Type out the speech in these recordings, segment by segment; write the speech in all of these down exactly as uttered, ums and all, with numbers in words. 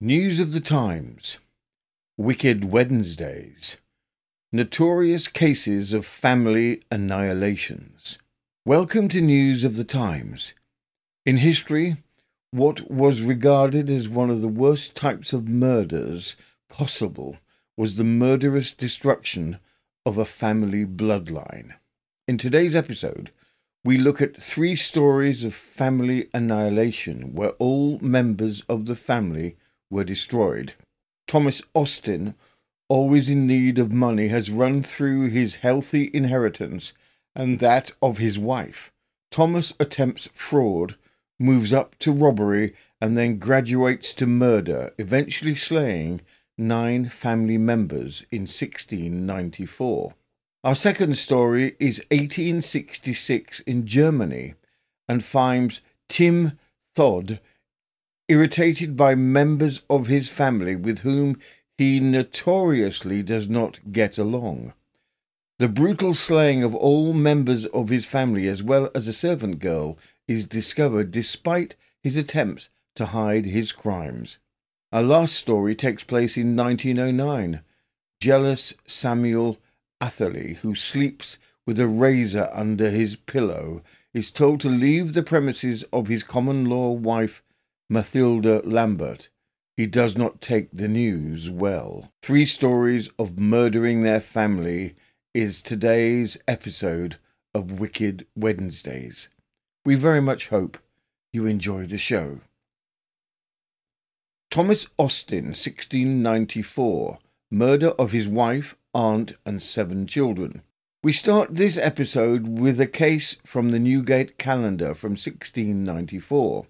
News of the Times. Wicked Wednesdays. Notorious cases of family annihilations. Welcome to News of the Times. In history, what was regarded as one of the worst types of murders possible was the murderous destruction of a family bloodline. In today's episode, we look at three stories of family annihilation where all members of the family were destroyed. Thomas Austin, always in need of money, has run through his healthy inheritance and that of his wife. Thomas attempts fraud, moves up to robbery, and then graduates to murder, eventually slaying nine family members in sixteen ninety-four. Our second story is eighteen sixty-six in Germany and finds Timm Thode irritated by members of his family with whom he notoriously does not get along. The brutal slaying of all members of his family, as well as a servant girl, is discovered despite his attempts to hide his crimes. Our last story takes place in nineteen oh nine. Jealous Samuel Atherley, who sleeps with a razor under his pillow, is told to leave the premises of his common-law wife Matilda Lambert. He does not take the news well. Three stories of murdering their family is today's episode of Wicked Wednesdays. We very much hope you enjoy the show. Thomas Austin, sixteen ninety-four, murder of his wife, aunt and seven children. We start this episode with a case from the Newgate Calendar from sixteen ninety-four.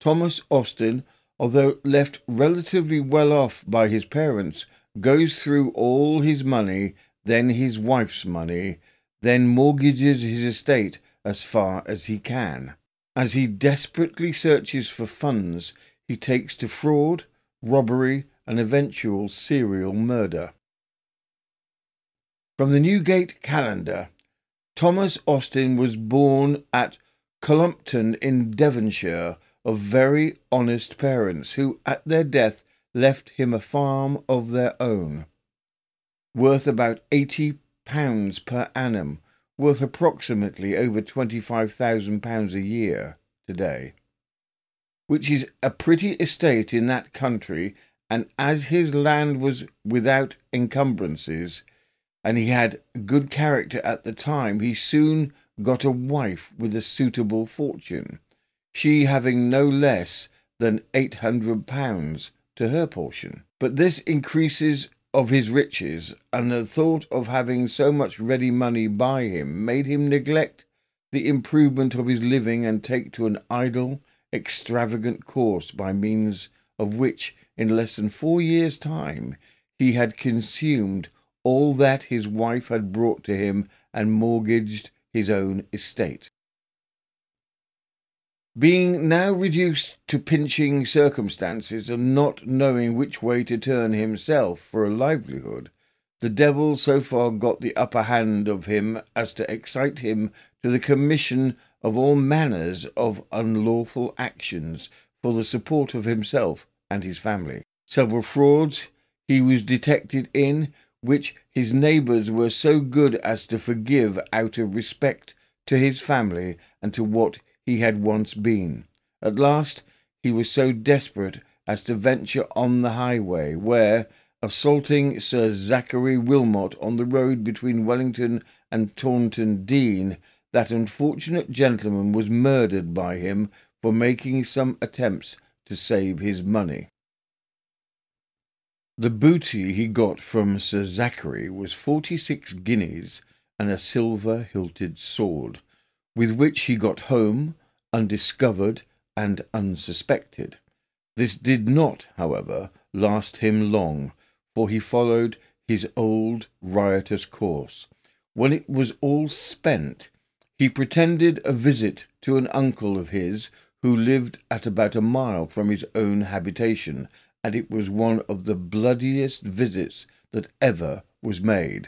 Thomas Austin, although left relatively well off by his parents, goes through all his money, then his wife's money, then mortgages his estate as far as he can. As he desperately searches for funds, he takes to fraud, robbery, and eventual serial murder. From the Newgate Calendar, Thomas Austin was born at Columpton in Devonshire, of very honest parents who, at their death, left him a farm of their own, worth about eighty pounds per annum, worth approximately over twenty-five thousand pounds a year today, which is a pretty estate in that country, and as his land was without encumbrances, and he had good character at the time, he soon got a wife with a suitable fortune, she having no less than eight hundred pounds to her portion. But this increases of his riches, and the thought of having so much ready money by him made him neglect the improvement of his living and take to an idle, extravagant course, by means of which, in less than four years' time, he had consumed all that his wife had brought to him and mortgaged his own estate. Being now reduced to pinching circumstances and not knowing which way to turn himself for a livelihood, the devil so far got the upper hand of him as to excite him to the commission of all manners of unlawful actions for the support of himself and his family. Several frauds he was detected in, which his neighbours were so good as to forgive out of respect to his family and to what he had once been. At last he was so desperate as to venture on the highway, where, assaulting Sir Zachary Wilmot on the road between Wellington and Taunton Dean, that unfortunate gentleman was murdered by him for making some attempts to save his money. The booty he got from Sir Zachary was forty-six guineas and a silver-hilted sword, with which he got home undiscovered and unsuspected. This did not, however, last him long, for he followed his old riotous course. When it was all spent, he pretended a visit to an uncle of his who lived at about a mile from his own habitation, and it was one of the bloodiest visits that ever was made.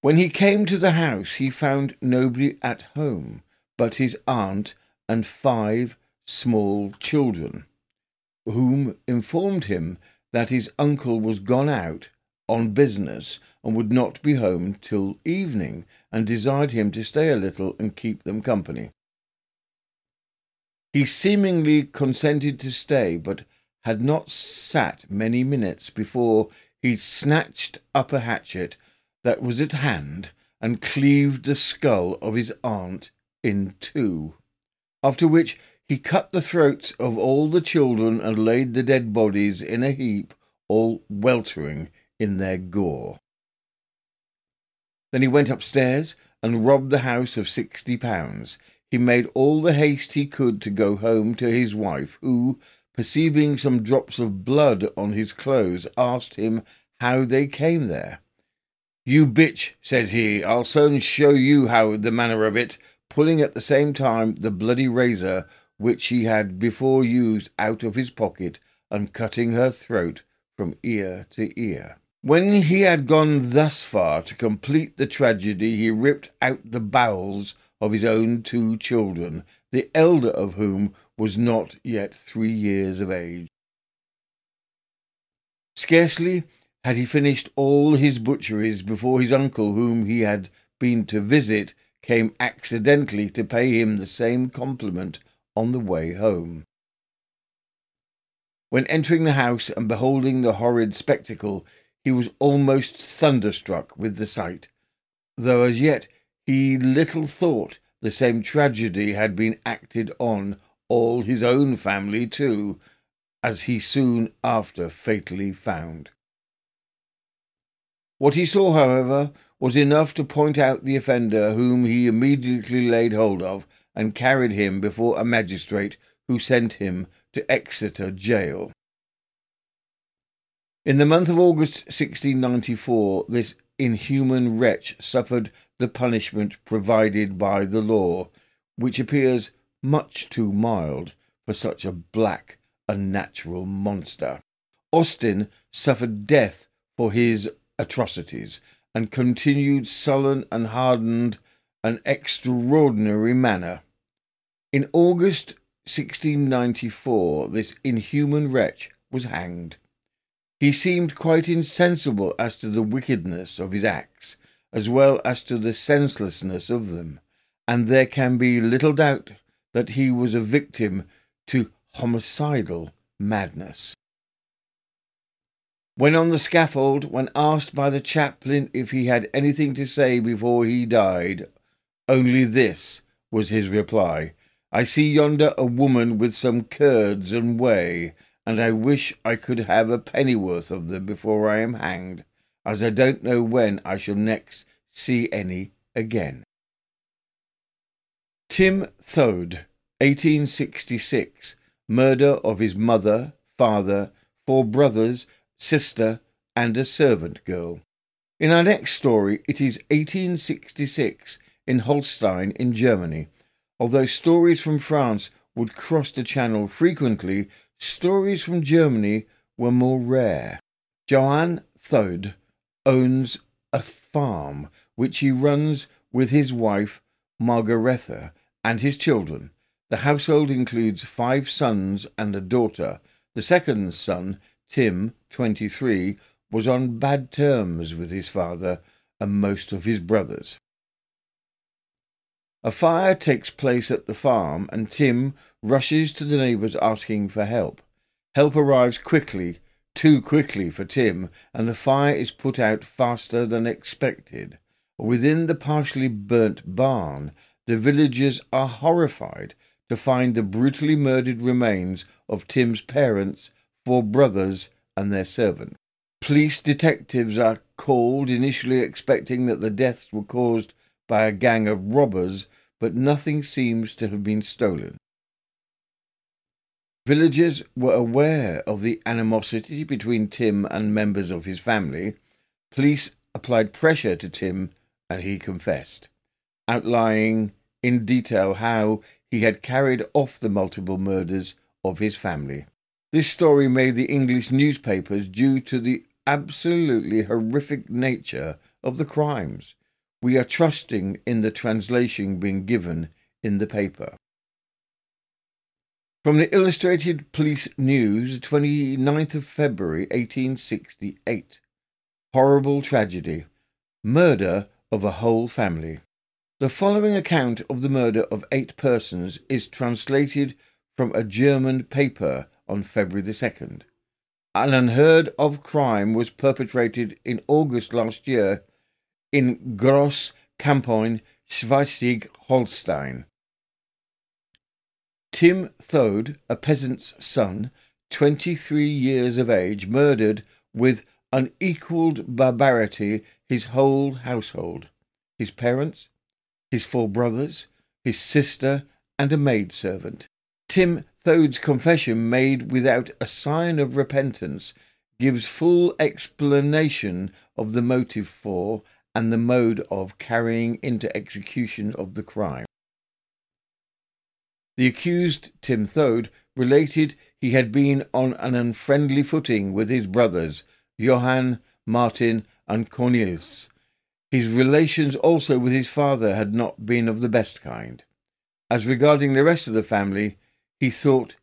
When he came to the house, he found nobody at home but his aunt and five small children. whom informed him that his uncle was gone out on business and would not be home till evening, and desired him to stay a little and keep them company. He seemingly consented to stay, but had not sat many minutes before he snatched up a hatchet that was at hand and cleaved the skull of his aunt in two, after which he cut the throats of all the children and laid the dead bodies in a heap, all weltering in their gore. Then he went upstairs and robbed the house of sixty pounds. He made all the haste he could to go home to his wife, who, perceiving some drops of blood on his clothes, asked him how they came there. "You bitch," said he, "I'll soon show you how the manner of it," pulling at the same time the bloody razor which he had before used out of his pocket and cutting her throat from ear to ear. When he had gone thus far to complete the tragedy, he ripped out the bowels of his own two children, the elder of whom was not yet three years of age. Scarcely had he finished all his butcheries before his uncle, whom he had been to visit, came accidentally to pay him the same compliment on the way home. When entering the house and beholding the horrid spectacle, he was almost thunderstruck with the sight, though as yet he little thought the same tragedy had been acted on all his own family too, as he soon after fatally found. What he saw, however, was enough to point out the offender, whom he immediately laid hold of and carried him before a magistrate, who sent him to Exeter Jail. In the month of August sixteen ninety-four, this inhuman wretch suffered the punishment provided by the law, which appears much too mild for such a black, unnatural monster. Austin suffered death for his atrocities, and continued sullen and hardened an extraordinary manner. In August sixteen ninety-four, this inhuman wretch was hanged. He seemed quite insensible as to the wickedness of his acts, as well as to the senselessness of them, and there can be little doubt that he was a victim to homicidal madness. When on the scaffold, when asked by the chaplain if he had anything to say before he died, only this was his reply: "I see yonder a woman with some curds and whey, and I wish I could have a pennyworth of them before I am hanged, as I don't know when I shall next see any again." Timm Thode, eighteen sixty-six, murder of his mother, father, four brothers, sister, and a servant girl. In our next story, it is eighteen sixty-six in Holstein in Germany. Although stories from France would cross the Channel frequently, stories from Germany were more rare. Johann Thode owns a farm which he runs with his wife Margaretha and his children. The household includes five sons and a daughter. The second son, Tim, twenty-three, was on bad terms with his father and most of his brothers. A fire takes place at the farm, and Tim rushes to the neighbours asking for help. Help arrives quickly, too quickly for Tim, and the fire is put out faster than expected. Within the partially burnt barn, the villagers are horrified to find the brutally murdered remains of Tim's parents, four brothers, and their servant. Police detectives are called, initially expecting that the deaths were caused by a gang of robbers, but nothing seems to have been stolen. Villagers were aware of the animosity between Tim and members of his family. Police applied pressure to Tim, and he confessed, outlining in detail how he had carried off the multiple murders of his family. This story made the English newspapers due to the absolutely horrific nature of the crimes. We are trusting in the translation being given in the paper. From the Illustrated Police News, twenty-ninth of February, eighteen sixty-eight. Horrible tragedy. Murder of a whole family. The following account of the murder of eight persons is translated from a German paper on February the second. An unheard-of crime was perpetrated in August last year in Gross Kampong, Schweizig Holstein. Timm Thode, a peasant's son, twenty-three years of age, murdered with unequalled barbarity his whole household, his parents, his four brothers, his sister, and a maidservant. Timm Thode's confession, made without a sign of repentance, gives full explanation of the motive for and the mode of carrying into execution of the crime. The accused, Timm Thode, related he had been on an unfriendly footing with his brothers, Johann, Martin, and Cornelius. His relations also with his father had not been of the best kind. As regarding the rest of the family, he thought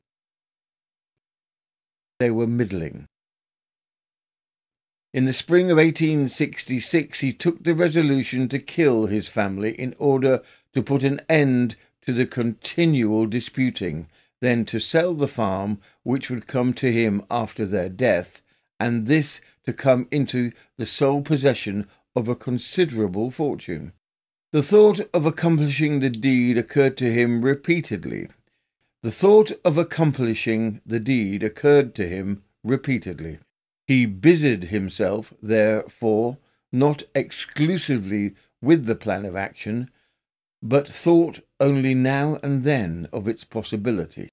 they were middling. In the spring of eighteen sixty-six, he took the resolution to kill his family in order to put an end to the continual disputing, then to sell the farm which would come to him after their death, and this to come into the sole possession of a considerable fortune. The thought of accomplishing the deed occurred to him repeatedly. The thought of accomplishing the deed occurred to him repeatedly. He busied himself, therefore, not exclusively with the plan of action, but thought only now and then of its possibility.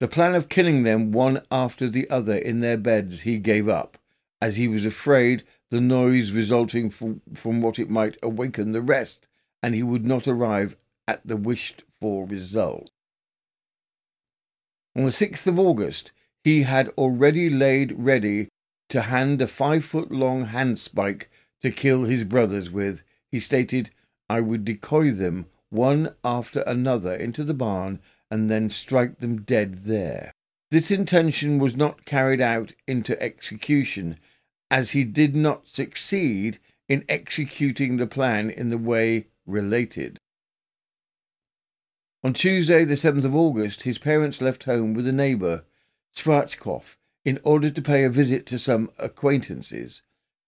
The plan of killing them one after the other in their beds he gave up, as he was afraid the noise resulting from, from what it might awaken the rest, and he would not arrive at the wished-for result. On the sixth of August, he had already laid ready to hand a five-foot-long handspike to kill his brothers with. He stated, "I would decoy them one after another into the barn and then strike them dead there." This intention was not carried out into execution, as he did not succeed in executing the plan in the way related. On Tuesday, the seventh of August, his parents left home with a neighbour, Svartkov, in order to pay a visit to some acquaintances.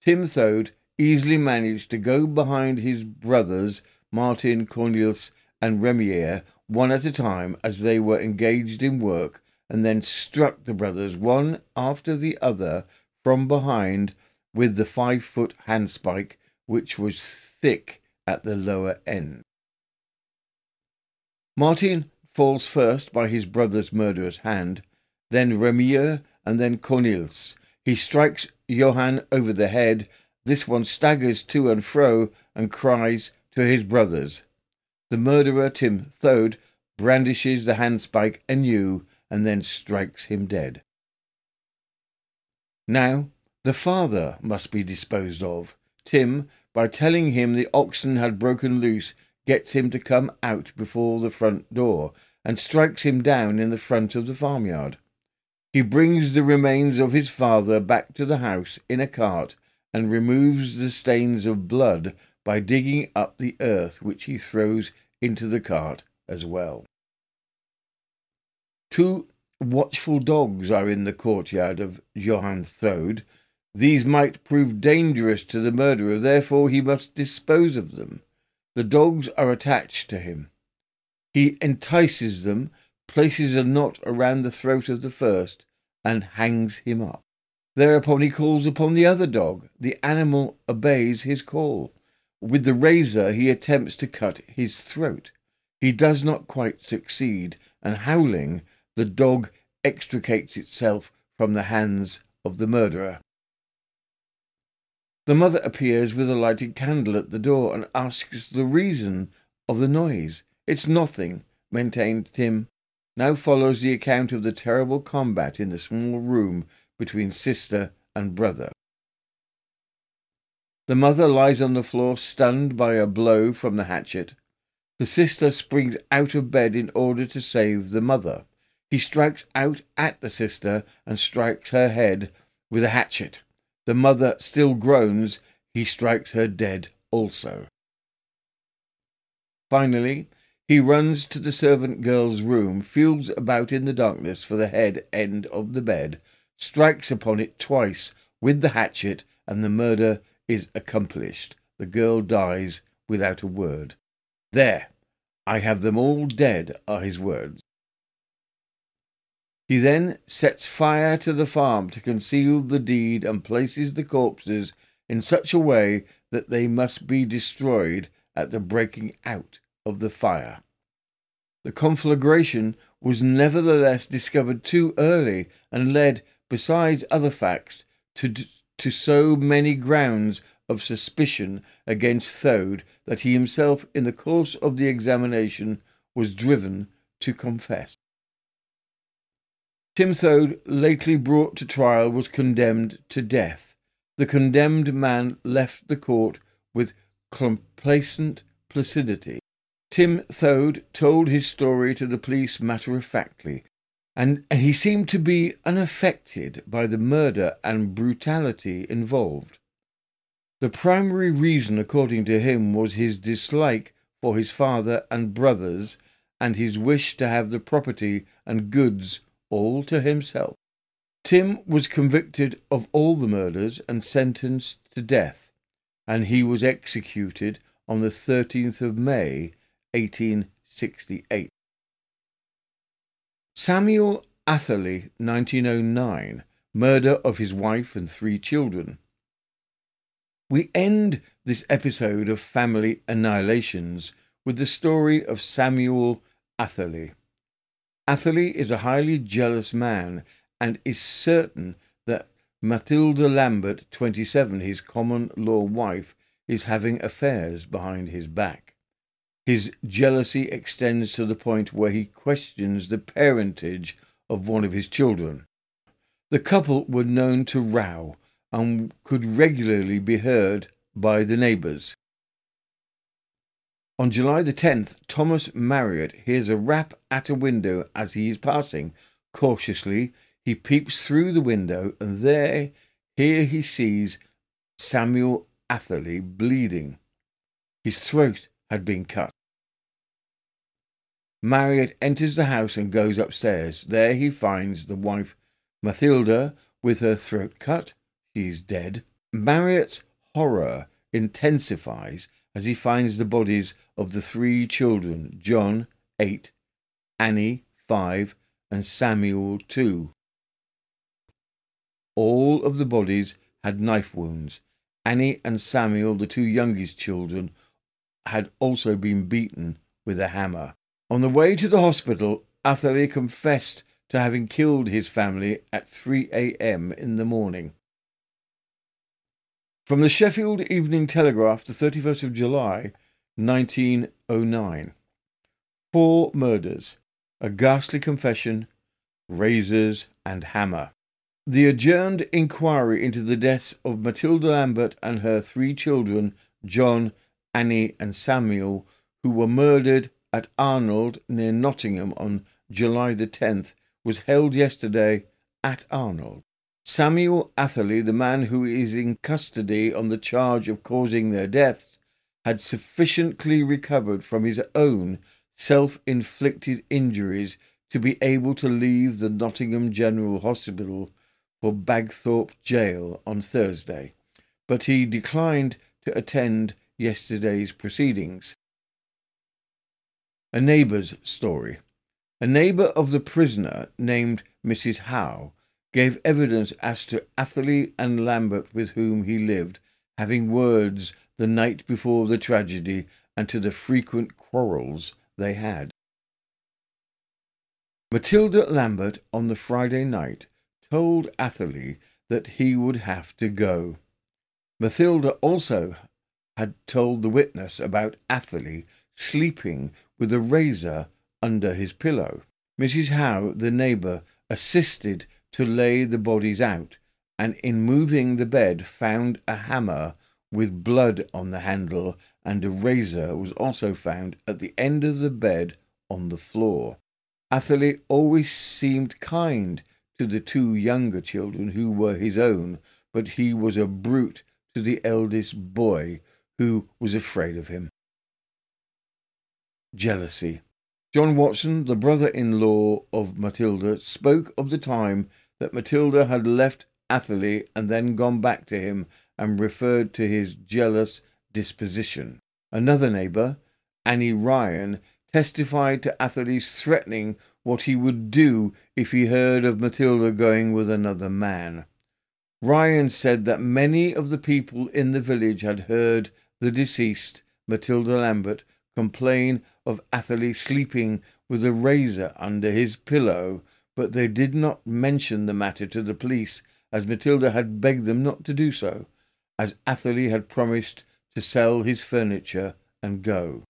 Timm Thode easily managed to go behind his brothers, Martin, Cornelius, and Remier, one at a time, as they were engaged in work, and then struck the brothers one after the other from behind with the five-foot handspike, which was thick at the lower end. Martin falls first by his brother's murderous hand, then Remier, and then Cornelius. He strikes Johann over the head. This one staggers to and fro and cries to his brothers. The murderer, Timm Thode, brandishes the handspike anew and then strikes him dead. Now, the father must be disposed of. Tim, by telling him the oxen had broken loose, gets him to come out before the front door and strikes him down in the front of the farmyard. He brings the remains of his father back to the house in a cart and removes the stains of blood by digging up the earth, which he throws into the cart as well. Two watchful dogs are in the courtyard of Johann Thode. These might prove dangerous to the murderer, therefore he must dispose of them. The dogs are attached to him. He entices them, places a knot around the throat of the first, and hangs him up. Thereupon he calls upon the other dog. The animal obeys his call. With the razor he attempts to cut his throat. He does not quite succeed, and howling, the dog extricates itself from the hands of the murderer. The mother appears with a lighted candle at the door and asks the reason of the noise. "It's nothing," maintained Tim. Now follows the account of the terrible combat in the small room between sister and brother. The mother lies on the floor, stunned by a blow from the hatchet. The sister springs out of bed in order to save the mother. He strikes out at the sister and strikes her head with a hatchet. The mother still groans. He strikes her dead also. Finally, he runs to the servant girl's room, feels about in the darkness for the head end of the bed, strikes upon it twice with the hatchet, and the murder is accomplished. The girl dies without a word. There, I have them all dead, are his words. He then sets fire to the farm to conceal the deed and places the corpses in such a way that they must be destroyed at the breaking out of the fire. The conflagration was nevertheless discovered too early and led, besides other facts, to, d- to so many grounds of suspicion against Thode that he himself, in the course of the examination, was driven to confess. Timm Thode, lately brought to trial, was condemned to death. The condemned man left the court with complacent placidity. Timm Thode told his story to the police matter-of-factly, and, and he seemed to be unaffected by the murder and brutality involved. The primary reason, according to him, was his dislike for his father and brothers, and his wish to have the property and goods all to himself. Tim was convicted of all the murders and sentenced to death, and he was executed on the thirteenth of May, eighteen sixty-eight. Samuel Atherley, nineteen oh nine, murder of his wife and three children. We end this episode of Family Annihilations with the story of Samuel Atherley. Atherley is a highly jealous man and is certain that Matilda Lambert, twenty-seven, his common-law wife, is having affairs behind his back. His jealousy extends to the point where he questions the parentage of one of his children. The couple were known to row and could regularly be heard by the neighbours. On July the tenth, Thomas Marriott hears a rap at a window as he is passing. Cautiously, he peeps through the window, and there, here he sees Samuel Atherley bleeding. His throat had been cut. Marriott enters the house and goes upstairs. There he finds the wife, Matilda, with her throat cut. She is dead. Marriott's horror intensifies as he finds the bodies of the three children, John, eight, Annie, five, and Samuel, two. All of the bodies had knife wounds. Annie and Samuel, the two youngest children, had also been beaten with a hammer. On the way to the hospital, Atherley confessed to having killed his family at three a.m. in the morning. From the Sheffield Evening Telegraph, the thirty-first of July, nineteen oh nine. Four murders, a ghastly confession, razors and hammer. The adjourned inquiry into the deaths of Matilda Lambert and her three children, John, Annie and Samuel, who were murdered at Arnold near Nottingham on July the tenth, was held yesterday at Arnold. Samuel Atherley, the man who is in custody on the charge of causing their deaths, had sufficiently recovered from his own self-inflicted injuries to be able to leave the Nottingham General Hospital for Bagthorpe Jail on Thursday, but he declined to attend yesterday's proceedings. A neighbour's story. A neighbour of the prisoner, named Mrs Howe, gave evidence as to Atherley and Lambert, with whom he lived, having words the night before the tragedy, and to the frequent quarrels they had. Matilda Lambert, on the Friday night, told Atherley that he would have to go. Matilda also had told the witness about Atherley sleeping with a razor under his pillow. Mrs Howe, the neighbour, assisted to lay the bodies out, and in moving the bed found a hammer with blood on the handle, and a razor was also found at the end of the bed on the floor. Atherley always seemed kind to the two younger children who were his own, but he was a brute to the eldest boy, who was afraid of him. Jealousy. John Watson, the brother-in-law of Matilda, spoke of the time that Matilda had left Atherley and then gone back to him, and referred to his jealous disposition. Another neighbour, Annie Ryan, testified to Atherley's threatening what he would do if he heard of Matilda going with another man. Ryan said that many of the people in the village had heard the deceased, Matilda Lambert, complain of Atherley sleeping with a razor under his pillow, but they did not mention the matter to the police, as Matilda had begged them not to do so, as Atherley had promised to sell his furniture and go.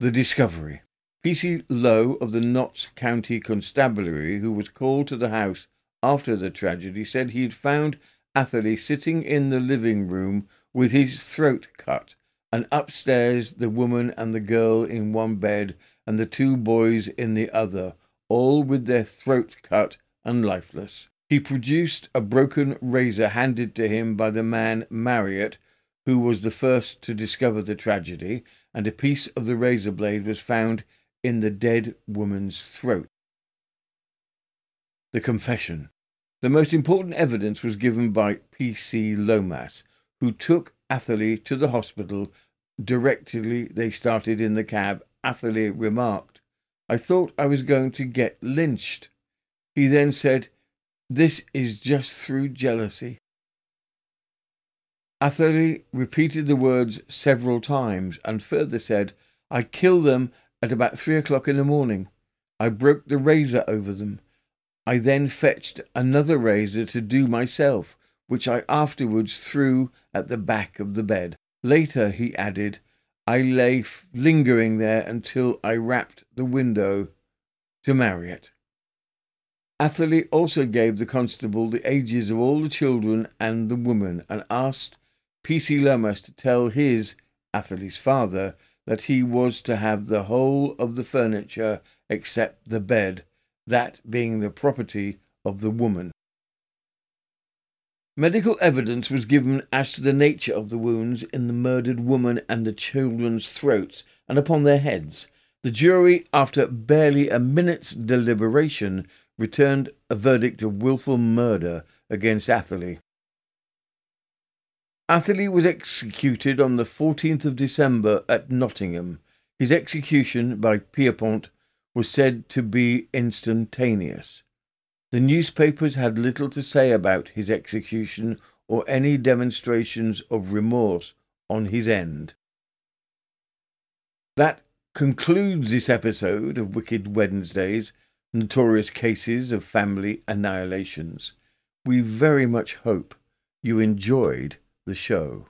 The discovery. P. C. Lowe of the Notts County Constabulary, who was called to the house after the tragedy, said he had found Atherley sitting in the living room with his throat cut, and upstairs the woman and the girl in one bed and the two boys in the other, all with their throat cut and lifeless. He produced a broken razor handed to him by the man Marriott, who was the first to discover the tragedy, and a piece of the razor blade was found in the dead woman's throat. The confession. The most important evidence was given by P. C. Lomas, who took Atherley to the hospital. Directly they started in the cab, Atherley remarked, "I thought I was going to get lynched." He then said, "This is just through jealousy." Atherley repeated the words several times, and further said, "I killed them at about three o'clock in the morning. I broke the razor over them. I then fetched another razor to do myself, which I afterwards threw at the back of the bed. Later," he added, "I lay lingering there until I rapped the window to Marriott." Atherley also gave the constable the ages of all the children and the woman, and asked P. C. Lomas to tell his, Atherley's father, that he was to have the whole of the furniture except the bed, that being the property of the woman. Medical evidence was given as to the nature of the wounds in the murdered woman and the children's throats, and upon their heads. The jury, after barely a minute's deliberation, returned a verdict of wilful murder against Atherley. Atherley was executed on the fourteenth of December at Nottingham. His execution by Pierrepont was said to be instantaneous. The newspapers had little to say about his execution or any demonstrations of remorse on his end. That concludes this episode of Wicked Wednesdays, Notorious Cases of Family Annihilations. We very much hope you enjoyed the show.